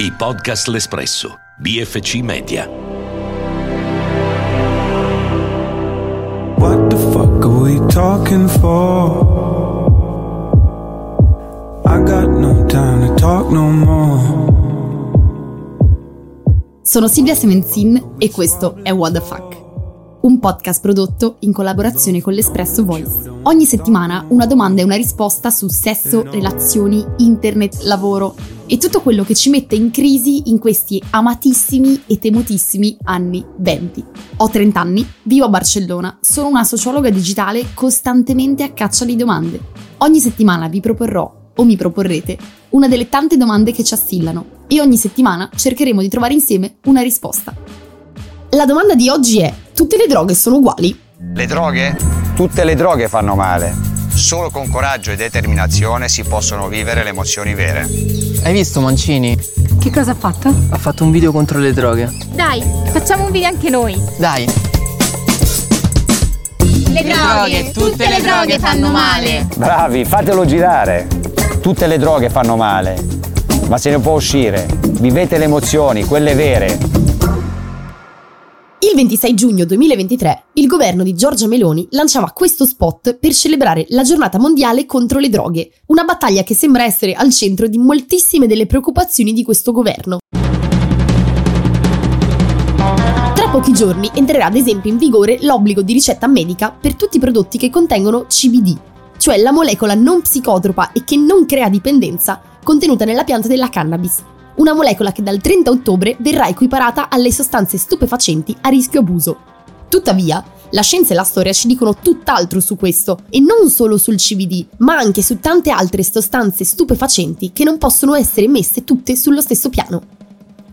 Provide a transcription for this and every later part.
I podcast L'Espresso, BFC Media. What the fuck are we talking for? I got no time to talk no more. Sono Silvia Semenzin e questo è What the Fuck, un podcast prodotto in collaborazione con l'Espresso Voice. Ogni settimana una domanda e una risposta su sesso, relazioni, internet, lavoro e tutto quello che ci mette in crisi in questi amatissimi e temutissimi anni 20. Ho 30 anni, vivo a Barcellona, sono una sociologa digitale costantemente a caccia di domande. Ogni settimana vi proporrò, o mi proporrete, una delle tante domande che ci assillano e ogni settimana cercheremo di trovare insieme una risposta. La domanda di oggi è: tutte le droghe sono uguali? Le droghe? Tutte le droghe fanno male. Solo con coraggio e determinazione si possono vivere le emozioni vere. Hai visto Mancini? Che cosa ha fatto? Ha fatto un video contro le droghe. Dai, facciamo un video anche noi. Dai. Tutte le droghe fanno male. Bravi, fatelo girare. Tutte le droghe fanno male, ma se ne può uscire. Vivete le emozioni, quelle vere. Il 26 giugno 2023 il governo di Giorgia Meloni lanciava questo spot per celebrare la giornata mondiale contro le droghe, una battaglia che sembra essere al centro di moltissime delle preoccupazioni di questo governo. Tra pochi giorni entrerà ad esempio in vigore l'obbligo di ricetta medica per tutti i prodotti che contengono CBD, cioè la molecola non psicotropa e che non crea dipendenza contenuta nella pianta della cannabis. Una molecola che dal 30 ottobre verrà equiparata alle sostanze stupefacenti a rischio abuso. Tuttavia, la scienza e la storia ci dicono tutt'altro su questo, e non solo sul CBD, ma anche su tante altre sostanze stupefacenti che non possono essere messe tutte sullo stesso piano.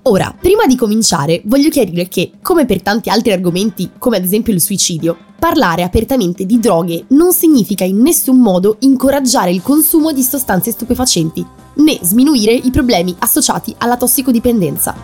Ora, prima di cominciare, voglio chiarire che, come per tanti altri argomenti, come ad esempio il suicidio, parlare apertamente di droghe non significa in nessun modo incoraggiare il consumo di sostanze stupefacenti, né sminuire i problemi associati alla tossicodipendenza.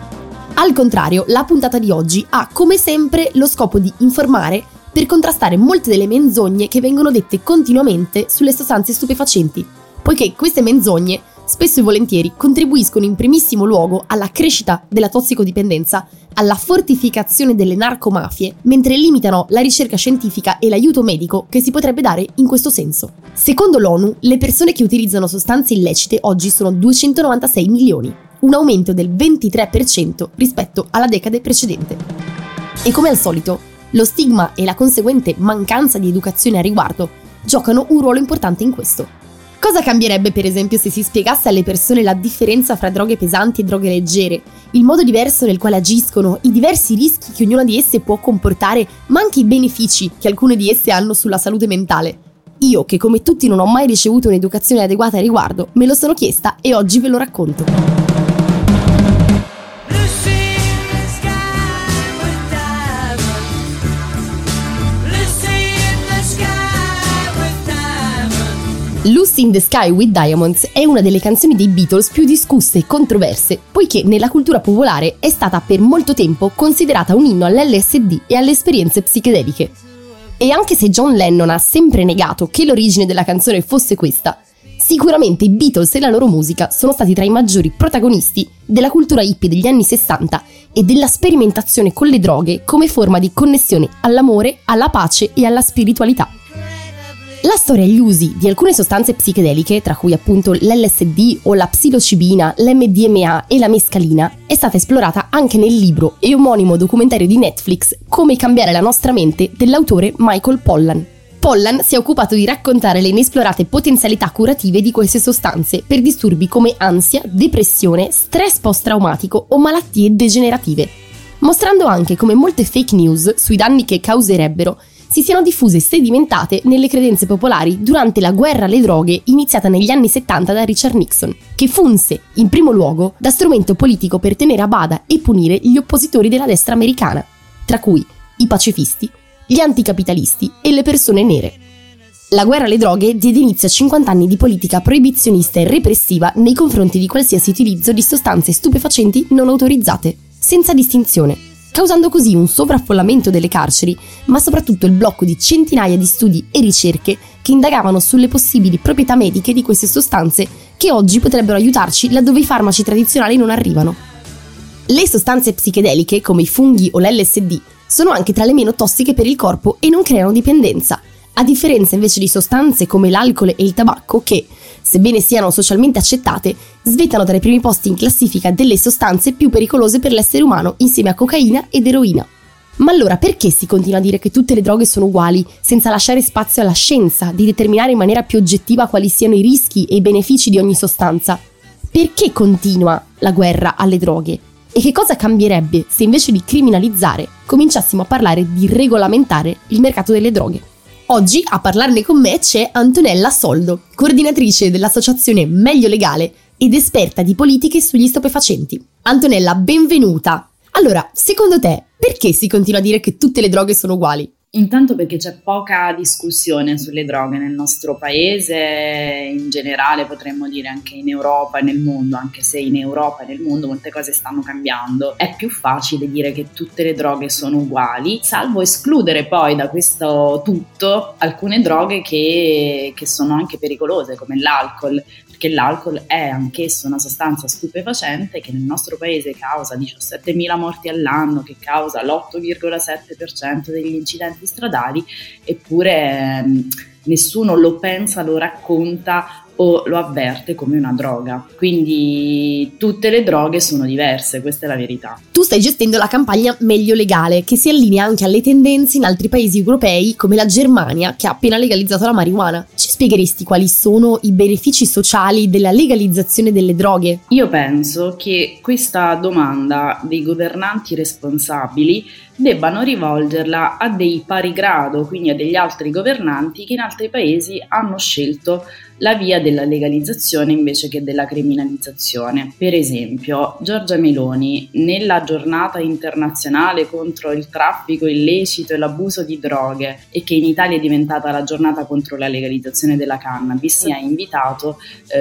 Al contrario, la puntata di oggi ha, come sempre, lo scopo di informare per contrastare molte delle menzogne che vengono dette continuamente sulle sostanze stupefacenti, poiché queste menzogne spesso e volentieri contribuiscono in primissimo luogo alla crescita della tossicodipendenza, alla fortificazione delle narcomafie, mentre limitano la ricerca scientifica e l'aiuto medico che si potrebbe dare in questo senso. Secondo l'ONU, le persone che utilizzano sostanze illecite oggi sono 296 milioni, un aumento del 23% rispetto alla decade precedente. E come al solito, lo stigma e la conseguente mancanza di educazione a riguardo giocano un ruolo importante in questo. Cosa cambierebbe, per esempio, se si spiegasse alle persone la differenza fra droghe pesanti e droghe leggere, il modo diverso nel quale agiscono, i diversi rischi che ognuna di esse può comportare, ma anche i benefici che alcune di esse hanno sulla salute mentale? Io, che come tutti non ho mai ricevuto un'educazione adeguata a riguardo, me lo sono chiesta e oggi ve lo racconto. Lucy in the Sky with Diamonds. Lucy in the Sky with Diamonds. Lucy in the Sky with Diamonds è una delle canzoni dei Beatles più discusse e controverse, poiché nella cultura popolare è stata per molto tempo considerata un inno all'LSD e alle esperienze psichedeliche. E anche se John Lennon ha sempre negato che l'origine della canzone fosse questa, sicuramente i Beatles e la loro musica sono stati tra i maggiori protagonisti della cultura hippie degli anni 60 e della sperimentazione con le droghe come forma di connessione all'amore, alla pace e alla spiritualità. La storia e gli usi di alcune sostanze psichedeliche, tra cui appunto l'LSD o la psilocibina, l'MDMA e la mescalina, è stata esplorata anche nel libro e omonimo documentario di Netflix Come cambiare la nostra mente dell'autore Michael Pollan. Pollan si è occupato di raccontare le inesplorate potenzialità curative di queste sostanze per disturbi come ansia, depressione, stress post-traumatico o malattie degenerative, mostrando anche come molte fake news sui danni che causerebbero si siano diffuse e sedimentate nelle credenze popolari durante la guerra alle droghe iniziata negli anni 70 da Richard Nixon, che funse, in primo luogo, da strumento politico per tenere a bada e punire gli oppositori della destra americana, tra cui i pacifisti, gli anticapitalisti e le persone nere. La guerra alle droghe diede inizio a 50 anni di politica proibizionista e repressiva nei confronti di qualsiasi utilizzo di sostanze stupefacenti non autorizzate, senza distinzione, causando così un sovraffollamento delle carceri, ma soprattutto il blocco di centinaia di studi e ricerche che indagavano sulle possibili proprietà mediche di queste sostanze che oggi potrebbero aiutarci laddove i farmaci tradizionali non arrivano. Le sostanze psichedeliche, come i funghi o l'LSD, sono anche tra le meno tossiche per il corpo e non creano dipendenza, a differenza invece di sostanze come l'alcol e il tabacco che, sebbene siano socialmente accettate, svettano tra i primi posti in classifica delle sostanze più pericolose per l'essere umano insieme a cocaina ed eroina. Ma allora perché si continua a dire che tutte le droghe sono uguali, senza lasciare spazio alla scienza di determinare in maniera più oggettiva quali siano i rischi e i benefici di ogni sostanza? Perché continua la guerra alle droghe? E che cosa cambierebbe se invece di criminalizzare cominciassimo a parlare di regolamentare il mercato delle droghe? Oggi a parlarne con me c'è Antonella Soldo, coordinatrice dell'associazione Meglio Legale ed esperta di politiche sugli stupefacenti. Antonella, benvenuta! Allora, secondo te, perché si continua a dire che tutte le droghe sono uguali? Intanto perché c'è poca discussione sulle droghe nel nostro paese, in generale potremmo dire anche in Europa e nel mondo, anche se in Europa e nel mondo molte cose stanno cambiando. È più facile dire che tutte le droghe sono uguali, salvo escludere poi da questo tutto alcune droghe che sono anche pericolose, come l'alcol, perché l'alcol è anch'esso una sostanza stupefacente che nel nostro paese causa 17.000 morti all'anno, che causa l'8,7% degli incidenti stradali, eppure nessuno lo pensa, lo racconta o lo avverte come una droga. Quindi tutte le droghe sono diverse, questa è la verità. Tu stai gestendo la campagna Meglio Legale, che si allinea anche alle tendenze in altri paesi europei come la Germania, che ha appena legalizzato la marijuana. Ci spiegheresti quali sono i benefici sociali della legalizzazione delle droghe? Io penso che questa domanda dei governanti responsabili debbano rivolgerla a dei pari grado, quindi a degli altri governanti che in altri paesi hanno scelto la via della legalizzazione invece che della criminalizzazione. Per esempio, Giorgia Meloni, nella giornata internazionale contro il traffico illecito e l'abuso di droghe, e che in Italia è diventata la giornata contro la legalizzazione della cannabis, ha invitato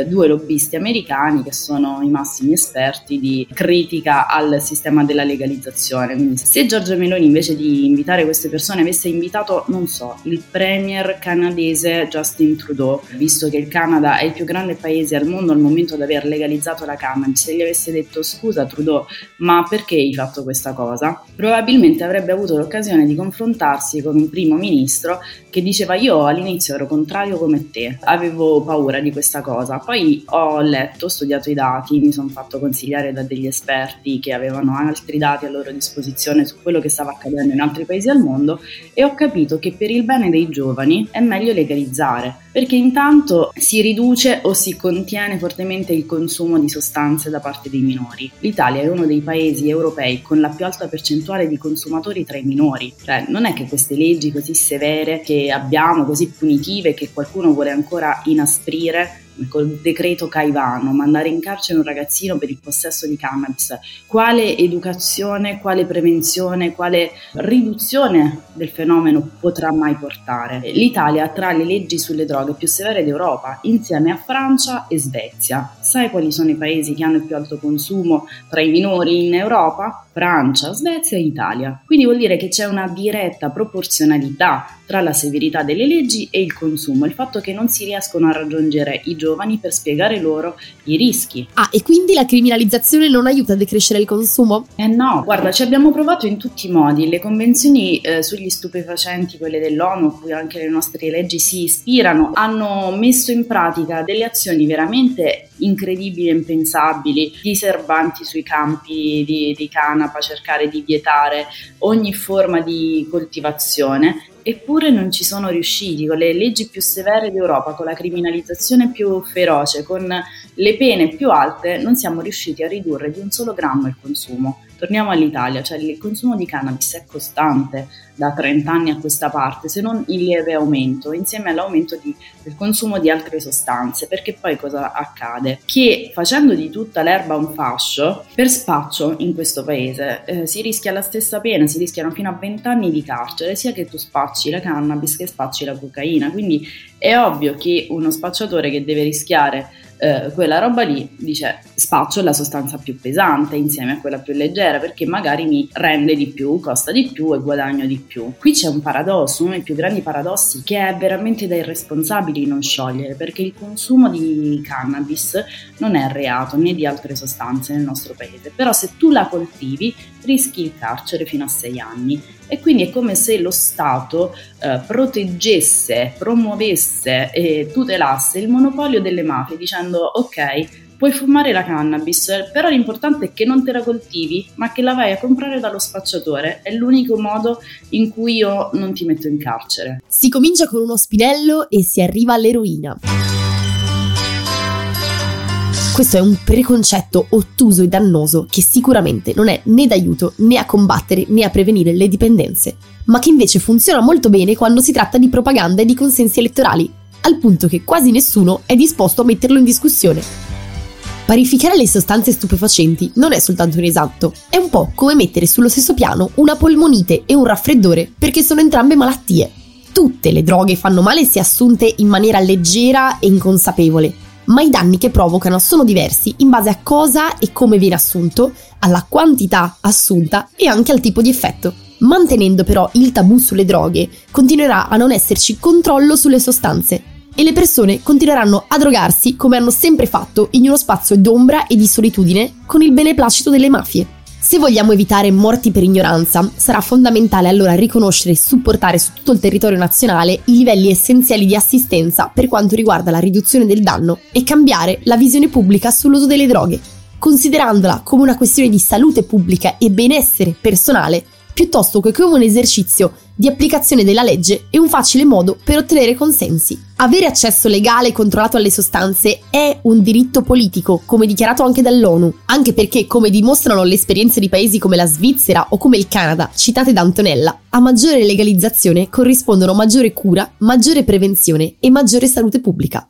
due lobbisti americani che sono i massimi esperti di critica al sistema della legalizzazione. Quindi se Giorgia Meloni invece di invitare queste persone avesse invitato, non so, il premier canadese Justin Trudeau, visto che il Canada è il più grande paese al mondo al momento ad aver legalizzato la cannabis, se gli avesse detto scusa Trudeau, ma perché hai fatto questa cosa? Probabilmente avrebbe avuto l'occasione di confrontarsi con un primo ministro che diceva io all'inizio ero contrario come te, avevo paura di questa cosa, poi ho studiato i dati, mi sono fatto consigliare da degli esperti che avevano altri dati a loro disposizione su quello che stava accadendo in altri paesi al mondo e ho capito che per il bene dei giovani è meglio legalizzare, perché intanto si riduce o si contiene fortemente il consumo di sostanze da parte dei minori. L'Italia è uno dei paesi europei con la più alta percentuale di consumatori tra i minori, cioè non è che queste leggi così severe che abbiamo, così punitive, che qualcuno vuole ancora inasprire col decreto Caivano, mandare in carcere un ragazzino per il possesso di cannabis. Quale educazione, quale prevenzione, quale riduzione del fenomeno potrà mai portare? L'Italia ha tra le leggi sulle droghe più severe d'Europa, insieme a Francia e Svezia. Sai quali sono i paesi che hanno il più alto consumo tra i minori in Europa? Francia, Svezia e Italia. Quindi vuol dire che c'è una diretta proporzionalità tra la severità delle leggi e il consumo, il fatto che non si riescono a raggiungere i giovani per spiegare loro i rischi. Ah, e quindi la criminalizzazione non aiuta a decrescere il consumo? No, guarda, ci abbiamo provato in tutti i modi. Le convenzioni sugli stupefacenti, quelle dell'ONU, a cui anche le nostre leggi si ispirano, hanno messo in pratica delle azioni veramente incredibili e impensabili, diserbanti sui campi di canapa, cercare di vietare ogni forma di coltivazione. Eppure non ci sono riusciti, con le leggi più severe d'Europa, con la criminalizzazione più feroce, con le pene più alte, non siamo riusciti a ridurre di un solo grammo il consumo. Torniamo all'Italia, cioè il consumo di cannabis è costante da 30 anni a questa parte, se non in lieve aumento, insieme all'aumento del consumo di altre sostanze, perché poi cosa accade? Che facendo di tutta l'erba un fascio, per spaccio in questo paese si rischia la stessa pena, si rischiano fino a 20 anni di carcere, sia che tu spacci la cannabis che spacci la cocaina, quindi è ovvio che uno spacciatore che deve rischiare quella roba lì, dice, spaccio la sostanza più pesante insieme a quella più leggera perché magari mi rende di più, costa di più e guadagno di più. Qui c'è un paradosso, uno dei più grandi paradossi, che è veramente da irresponsabili non sciogliere, perché il consumo di cannabis non è reato né di altre sostanze nel nostro paese, però se tu la coltivi rischi il carcere fino a 6 anni, e quindi è come se lo Stato proteggesse, promuovesse e tutelasse il monopolio delle mafie dicendo ok, puoi fumare la cannabis, però l'importante è che non te la coltivi, ma che la vai a comprare dallo spacciatore. È l'unico modo in cui io non ti metto in carcere. Si comincia con uno spinello e si arriva all'eroina. Questo è un preconcetto ottuso e dannoso che sicuramente non è né d'aiuto né a combattere né a prevenire le dipendenze, ma che invece funziona molto bene quando si tratta di propaganda e di consensi elettorali, al punto che quasi nessuno è disposto a metterlo in discussione. Parificare le sostanze stupefacenti non è soltanto un esatto, è un po' come mettere sullo stesso piano una polmonite e un raffreddore, perché sono entrambe malattie. Tutte le droghe fanno male se assunte in maniera leggera e inconsapevole, ma i danni che provocano sono diversi in base a cosa e come viene assunto, alla quantità assunta e anche al tipo di effetto. Mantenendo però il tabù sulle droghe, continuerà a non esserci controllo sulle sostanze e le persone continueranno a drogarsi come hanno sempre fatto, in uno spazio d'ombra e di solitudine, con il beneplacito delle mafie. Se vogliamo evitare morti per ignoranza, sarà fondamentale allora riconoscere e supportare su tutto il territorio nazionale i livelli essenziali di assistenza per quanto riguarda la riduzione del danno e cambiare la visione pubblica sull'uso delle droghe, considerandola come una questione di salute pubblica e benessere personale, piuttosto che come un esercizio di applicazione della legge e un facile modo per ottenere consensi. Avere accesso legale e controllato alle sostanze è un diritto politico, come dichiarato anche dall'ONU, anche perché, come dimostrano le esperienze di paesi come la Svizzera o come il Canada, citate da Antonella, a maggiore legalizzazione corrispondono maggiore cura, maggiore prevenzione e maggiore salute pubblica.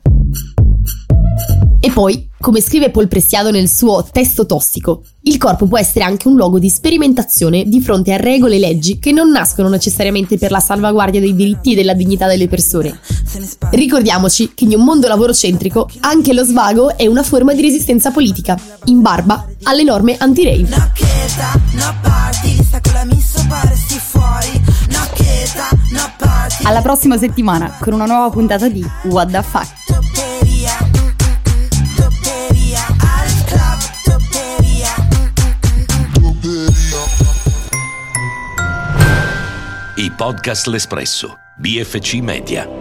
E poi, come scrive Paul Preciado nel suo Testo Tossico, il corpo può essere anche un luogo di sperimentazione di fronte a regole e leggi che non nascono necessariamente per la salvaguardia dei diritti e della dignità delle persone. Ricordiamoci che in un mondo lavoro-centrico anche lo svago è una forma di resistenza politica, in barba alle norme anti-rave. Alla prossima settimana con una nuova puntata di What the Fuck. Podcast L'Espresso, BFC Media.